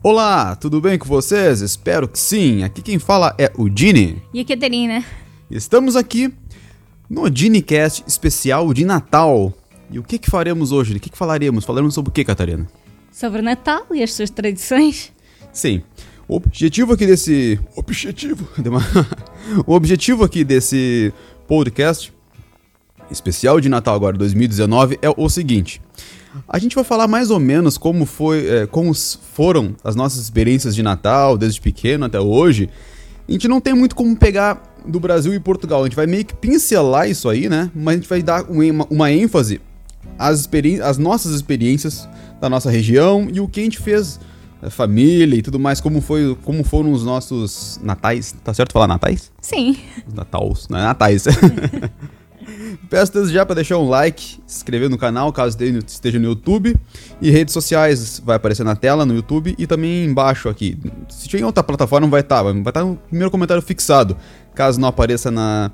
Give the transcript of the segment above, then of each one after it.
Olá, tudo bem com vocês? Espero que sim. Aqui quem fala é o Dini. E a Caterina. Estamos aqui no DiniCast especial de Natal. E o que faremos hoje? O que falaremos? Falaremos sobre o que, Catarina? Sobre o Natal e as suas tradições. Sim. O objetivo aqui desse podcast especial de Natal agora 2019 é o seguinte. A gente vai falar mais ou menos como foram as nossas experiências de Natal desde pequeno até hoje. A gente não tem muito como pegar do Brasil e Portugal. A gente vai meio que pincelar isso aí, né? Mas a gente vai dar uma ênfase às nossas experiências da nossa região e o que a gente fez, família e tudo mais, como foram os nossos natais. Tá certo falar natais? Sim. Nataus, não é natais. Peço desde já para deixar um like, se inscrever no canal caso esteja no YouTube, e redes sociais vai aparecer na tela no YouTube e também embaixo aqui. Se tiver em outra plataforma vai estar no primeiro comentário fixado, caso não apareça na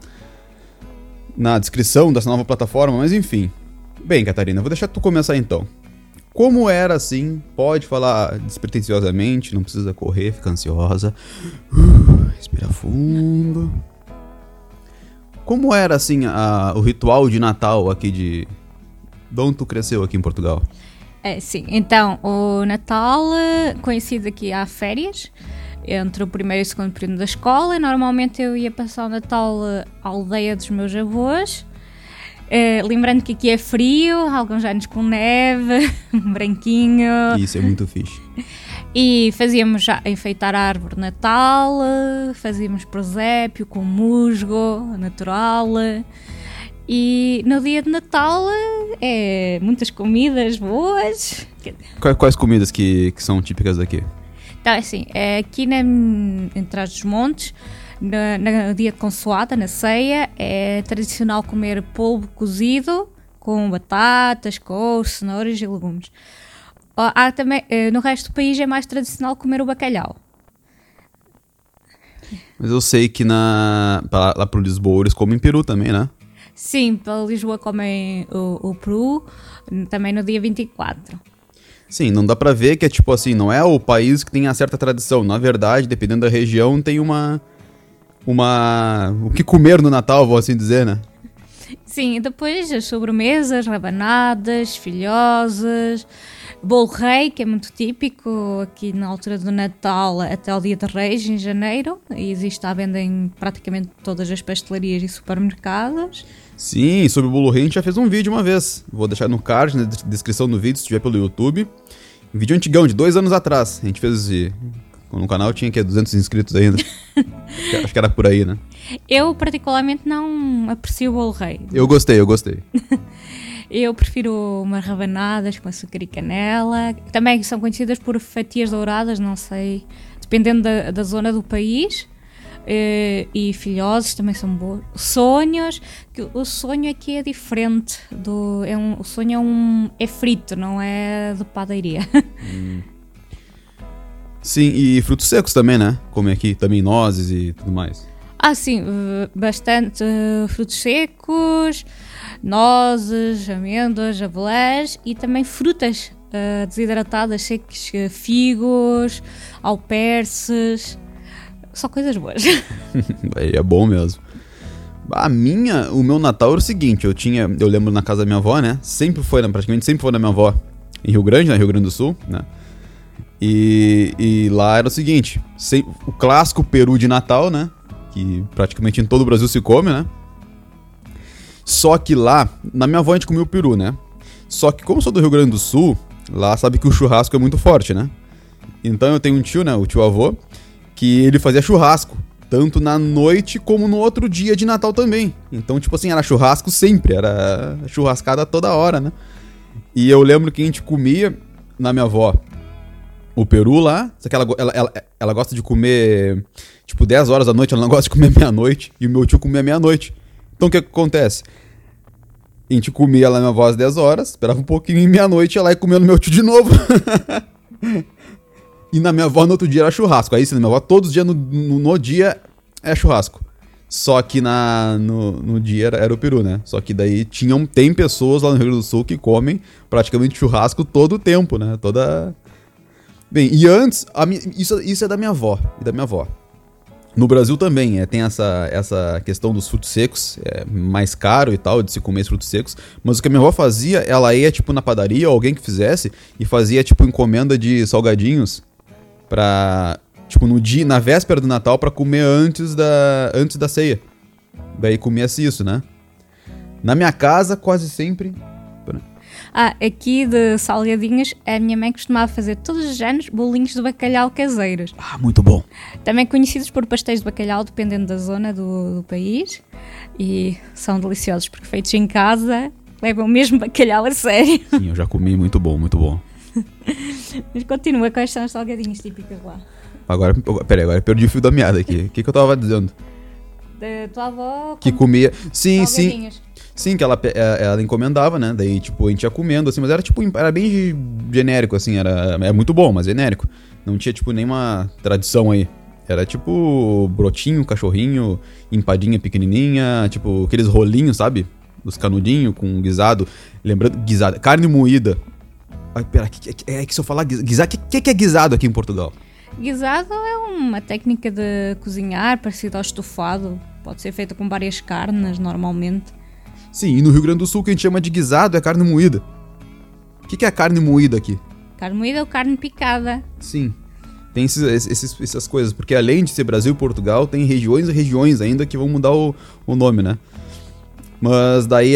descrição dessa nova plataforma, mas enfim. Bem, Catarina, vou deixar tu começar então. Como era assim, pode falar despretensiosamente, não precisa correr, fica ansiosa. Respira fundo. Como era assim o ritual de Natal aqui de onde tu cresceu aqui em Portugal? Sim, então o Natal coincide aqui há férias, entre o primeiro e o segundo período da escola. Normalmente eu ia passar o Natal à aldeia dos meus avós. Lembrando que aqui é frio, alguns anos com neve, branquinho. Isso é muito fixe. E fazíamos já enfeitar a árvore de Natal, fazíamos presépio com musgo natural. E no dia de Natal é muitas comidas boas. Quais comidas que são típicas daqui? Então, assim, aqui em Trás dos Montes, no dia de consoada, na ceia, é tradicional comer polvo cozido com batatas, couves, cenouras e legumes. Há também, no resto do país é mais tradicional comer o bacalhau. Mas eu sei que lá para Lisboa eles comem peru também, né? Sim, para Lisboa comem o peru também no dia 24. Sim, não dá para ver que é tipo assim, não é o país que tem a certa tradição. Na verdade, dependendo da região, tem o que comer no Natal, vou assim dizer, né? Sim, e depois as sobremesas, rabanadas, filhosas, Bolo Rei, que é muito típico aqui na altura do Natal até o dia de Reis, em janeiro, e existe à venda em praticamente todas as pastelarias e supermercados. Sim, sobre o Bolo Rei a gente já fez um vídeo uma vez, vou deixar no card, na descrição do vídeo, se estiver pelo YouTube. Um vídeo antigão, de 2 anos atrás, a gente fez... No canal tinha que 200 inscritos ainda. Acho que era por aí, né? Eu particularmente não aprecio o Bolo Rei. Eu gostei. Eu prefiro umas rabanadas com açúcar e canela. Também são conhecidas por fatias douradas, não sei, dependendo da zona do país. E filhosos também são bons. Sonhos, que o sonho aqui é diferente. O sonho é frito, não é de padaria. Sim, e frutos secos também, né? Como aqui, também nozes e tudo mais. Ah, sim, bastante frutos secos, nozes, amêndoas, avelãs e também frutas desidratadas, secas, figos, alperces, só coisas boas. É bom mesmo. O meu Natal era o seguinte, eu lembro na casa da minha avó, né? Praticamente sempre foi na minha avó em Rio Grande, né? Rio Grande do Sul, né? E lá era o seguinte, o clássico peru de Natal, né? Que praticamente em todo o Brasil se come, né? Só que lá, na minha avó a gente comia o peru, né? Só que como eu sou do Rio Grande do Sul, lá sabe que o churrasco é muito forte, né? Então eu tenho um tio, né? O tio avô, que ele fazia churrasco, tanto na noite como no outro dia de Natal também. Então, tipo assim, era churrasco sempre, era churrascada toda hora, né? E eu lembro que a gente comia na minha avó o peru lá, só que ela gosta de comer, tipo, 10 horas da noite, ela não gosta de comer meia-noite, e o meu tio comia meia-noite. Então o que acontece? A gente comia lá na minha avó às 10 horas, esperava um pouquinho, e meia-noite ia lá e comia no meu tio de novo. E na minha avó no outro dia era churrasco, aí sim, na minha avó todos os dias no dia é churrasco. Só que no dia era o peru, né? Só que daí tem pessoas lá no Rio Grande do Sul que comem praticamente churrasco todo o tempo, né? Bem, e antes, isso é da minha avó e da minha avó. No Brasil também tem essa questão dos frutos secos, é mais caro e tal, de se comer frutos secos, mas o que a minha avó fazia, ela ia tipo na padaria ou alguém que fizesse e fazia tipo encomenda de salgadinhos pra, tipo, no dia, na véspera do Natal pra comer antes da ceia. Daí comia-se isso, né? Na minha casa, quase sempre... aqui de salgadinhas, a minha mãe costumava fazer todos os anos bolinhos de bacalhau caseiros. Ah, muito bom. Também conhecidos por pastéis de bacalhau, dependendo da zona do país. E são deliciosos, porque feitos em casa, levam mesmo bacalhau a sério. Sim, eu já comi, muito bom, muito bom. Mas continua, quais são as salgadinhas típicas lá? Agora perdi o fio da meada aqui. O que eu estava dizendo? Da tua avó... Que comia... Sim, sim. Sim, que ela encomendava, né? Daí, tipo, a gente ia comendo, assim, mas era, tipo, era bem genérico, assim, era muito bom, mas genérico. Não tinha, tipo, nenhuma tradição aí. Era, tipo, brotinho, cachorrinho, empadinha pequenininha, tipo, aqueles rolinhos, sabe? Os canudinhos com guisado, lembrando, guisado, carne moída. Ai, pera, é que se eu falar guisado, o que é guisado aqui em Portugal? Guisado é uma técnica de cozinhar, parecida ao estofado. Pode ser feita com várias carnes, normalmente. Sim, e no Rio Grande do Sul o que a gente chama de guisado é carne moída. O que é carne moída aqui? Carne moída é carne picada. Sim, tem essas coisas, porque além de ser Brasil e Portugal, tem regiões e regiões ainda que vão mudar o nome, né? Mas daí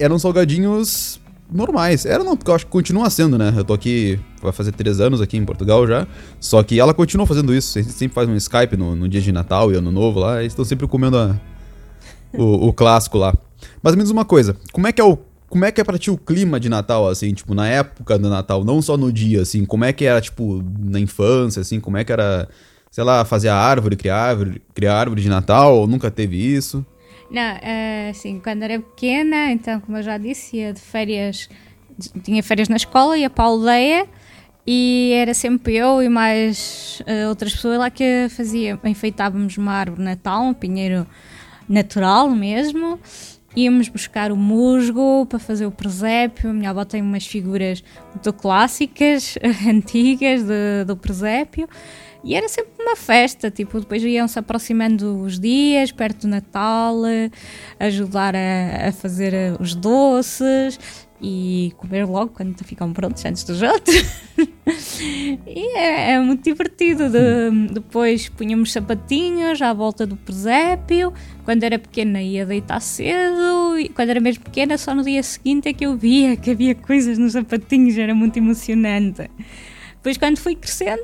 eram salgadinhos normais. Era não, porque eu acho que continua sendo, né? Eu tô aqui, vai fazer 3 anos aqui em Portugal já, só que ela continua fazendo isso. A gente sempre faz um Skype no dia de Natal e Ano Novo lá, eles estão sempre comendo o clássico lá. Mas menos uma coisa, como é que é pra ti o clima de Natal, assim, tipo, na época do Natal, não só no dia, assim, como é que era, tipo, na infância, assim, como é que era, sei lá, fazer a árvore, criar árvore de Natal, nunca teve isso? Não, assim, quando era pequena, então, como eu já disse, ia de férias, tinha férias na escola, ia pra aldeia, e era sempre eu e mais outras pessoas lá que enfeitávamos uma árvore de Natal, um pinheiro natural mesmo. Íamos buscar o musgo para fazer o presépio. A minha avó tem umas figuras muito clássicas, antigas do presépio. E era sempre uma festa, tipo, depois iam-se aproximando os dias, perto do Natal, ajudar a fazer os doces e comer logo quando ficam prontos antes dos outros. E é muito divertido. Depois punhamos sapatinhos à volta do presépio. Quando era pequena ia deitar cedo e quando era mesmo pequena só no dia seguinte é que eu via que havia coisas nos sapatinhos, era muito emocionante. Depois quando fui crescendo,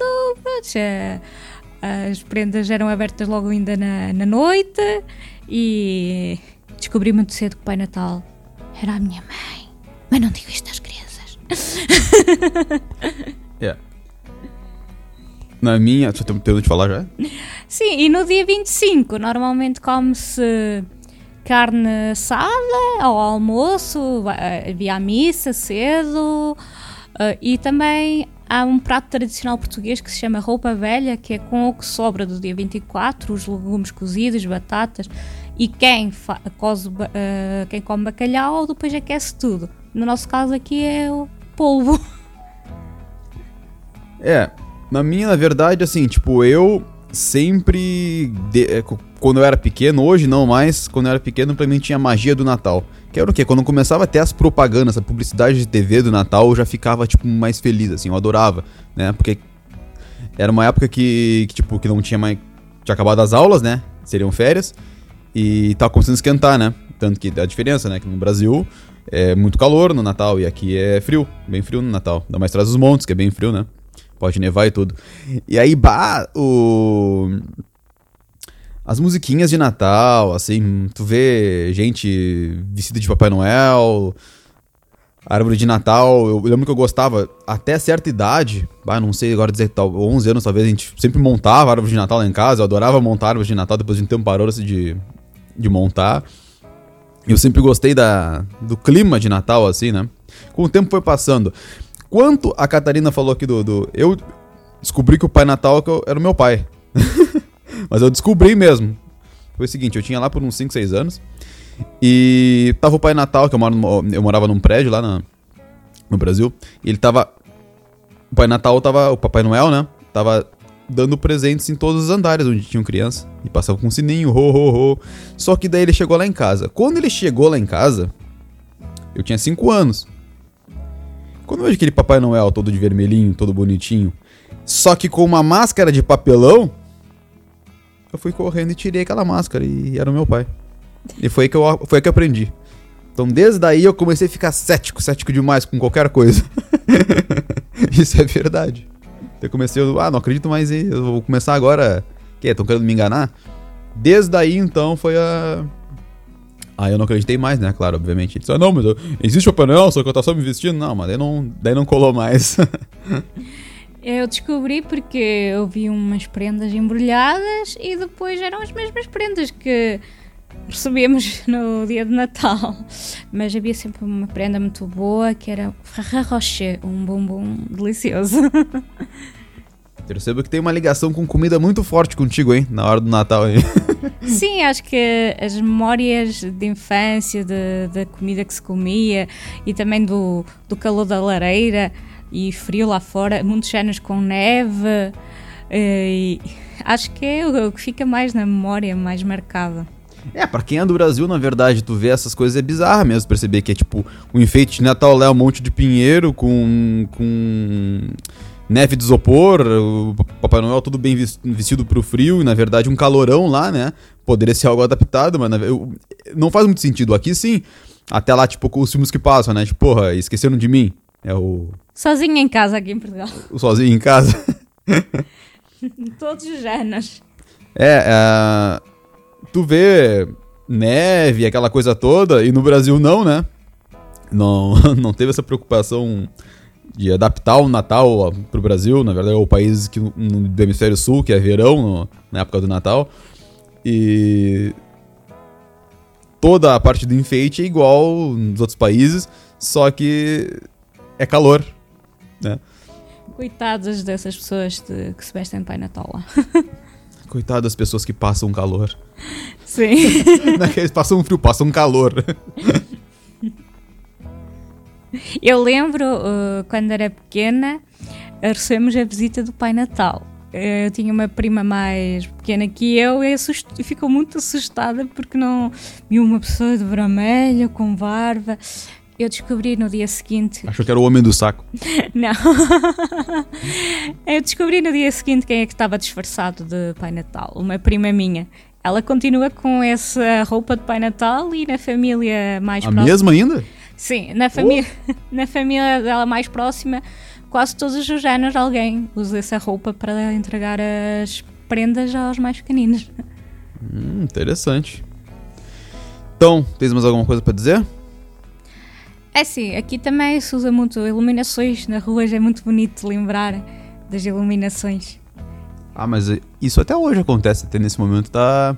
as prendas eram abertas logo ainda na noite e descobri muito cedo que o Pai Natal era a minha mãe. Mas não digo isto às crianças. É. Na minha... Só tenho de falar já? Sim, e no dia 25 normalmente come-se carne assada ao almoço, via a missa cedo e também há um prato tradicional português que se chama roupa velha, que é com o que sobra do dia 24, os legumes cozidos, batatas e quem come bacalhau depois aquece tudo. No nosso caso aqui é o polvo. É, na minha, na verdade, assim, tipo, eu sempre, quando eu era pequeno, hoje não mais, quando eu era pequeno, pra mim tinha a magia do Natal. Que era o quê? Quando eu começava até as propagandas, a publicidade de TV do Natal, eu já ficava, tipo, mais feliz, assim, eu adorava, né? Porque era uma época que não tinha mais, tinha acabado as aulas, né? Seriam férias, e tava começando a esquentar, né? Tanto que a diferença, né? Que no Brasil... é muito calor no Natal e aqui é frio, bem frio no Natal. Dá mais Trás dos Montes, que é bem frio, né? Pode nevar e tudo. E aí, as musiquinhas de Natal, assim, tu vê gente vestida de Papai Noel, árvore de Natal. Eu lembro que eu gostava, até certa idade, não sei agora dizer, 11 anos talvez, a gente sempre montava árvore de Natal lá em casa. Eu adorava montar árvore de Natal, depois de um tempo parou assim, de montar. Eu sempre gostei do clima de Natal, assim, né? Com o tempo foi passando. Quanto a Catarina falou aqui eu descobri que o Pai Natal era o meu pai. Mas eu descobri mesmo. Foi o seguinte, eu tinha lá por uns 5, 6 anos. E tava o Pai Natal, que eu morava num prédio lá no Brasil. E ele tava O Pai Natal tava... O Papai Noel, né? Tava dando presentes em todos os andares onde tinham criança. E passava com um sininho, ho, ho, ho. Só que daí ele chegou lá em casa. Quando ele chegou lá em casa, eu tinha 5 anos. Quando eu vejo aquele Papai Noel todo de vermelhinho, todo bonitinho, só que com uma máscara de papelão, eu fui correndo e tirei aquela máscara e era o meu pai. E foi aí que eu aprendi. Então desde daí eu comecei a ficar cético demais com qualquer coisa. Isso é verdade. Eu comecei, não acredito mais, eu vou começar agora. Que estão querendo me enganar? Desde daí então foi a... Aí eu não acreditei mais, né? Claro, obviamente. Ele disse, não, mas existe o Papai Noel, só que eu tava só me vestindo. Não, mas daí não colou mais. Eu descobri porque eu vi umas prendas embrulhadas e depois eram as mesmas prendas que recebemos no dia de Natal. Mas havia sempre uma prenda muito boa que era Rarroche, um bombom delicioso. Percebo que tem uma ligação com comida muito forte contigo, hein? Na hora do Natal, hein? Sim, acho que as memórias de infância, da comida que se comia e também do calor da lareira e frio lá fora, muitos anos com neve, e acho que é o que fica mais na memória, mais marcado. É, pra quem é do Brasil, na verdade, tu vê essas coisas, é bizarro mesmo perceber que é tipo, o enfeite de Natal lá é um monte de pinheiro com neve de isopor, o Papai Noel tudo bem vestido pro frio e, na verdade, um calorão lá, né? Poderia ser algo adaptado, mas não faz muito sentido. Aqui, sim, até lá, tipo, com os filmes que passam, né? Tipo, porra, Esqueceram de Mim. É o... Sozinho em Casa aqui em Portugal. O Sozinho em Casa. Todos os géneros. É, tu vê neve, aquela coisa toda, e no Brasil não, né? Não teve essa preocupação... de adaptar o Natal pro Brasil, na verdade é o país que, do hemisfério sul, que é verão na época do Natal, e toda a parte do enfeite é igual nos outros países, só que é calor, né? Coitadas dessas pessoas que se vestem de Pai Natal lá. Coitado das pessoas que passam calor. Sim. Eles passam frio, passam calor. Eu lembro, quando era pequena, recebemos a visita do Pai Natal. Eu tinha uma prima mais pequena que eu e ficou muito assustada porque não viu uma pessoa de vermelho, com barba. Eu descobri no dia seguinte... Achou que era o homem do saco. Não. Eu descobri no dia seguinte quem é que estava disfarçado de Pai Natal. Uma prima minha. Ela continua com essa roupa de Pai Natal e na família mais próxima... A mesma ainda? Sim, na família dela mais próxima, quase todos os anos alguém usa essa roupa para entregar as prendas aos mais pequeninos. Interessante. Então, tens mais alguma coisa para dizer? É sim, aqui também se usa muito iluminações na rua, já é muito bonito lembrar das iluminações. Ah, mas isso até hoje acontece, até nesse momento tá...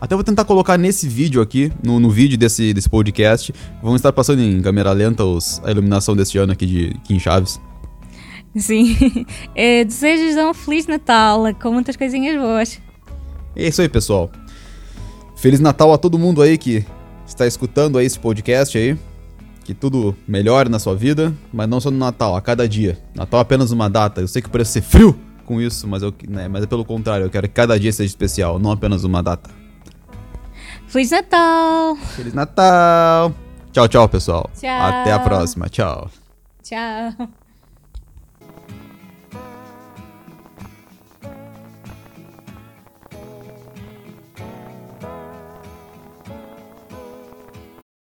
Até vou tentar colocar nesse vídeo aqui, no vídeo desse podcast, vamos estar passando em câmera lenta a iluminação deste ano aqui em Chaves. Sim. Desejos um Feliz Natal, com muitas coisinhas boas. É isso aí, pessoal. Feliz Natal a todo mundo aí que está escutando aí esse podcast aí. Que tudo melhore na sua vida, mas não só no Natal, a cada dia. Natal é apenas uma data. Eu sei que parece ser frio com isso, mas é pelo contrário. Eu quero que cada dia seja especial, não apenas uma data. Feliz Natal! Feliz Natal! Tchau, pessoal. Tchau. Até a próxima. Tchau. Tchau.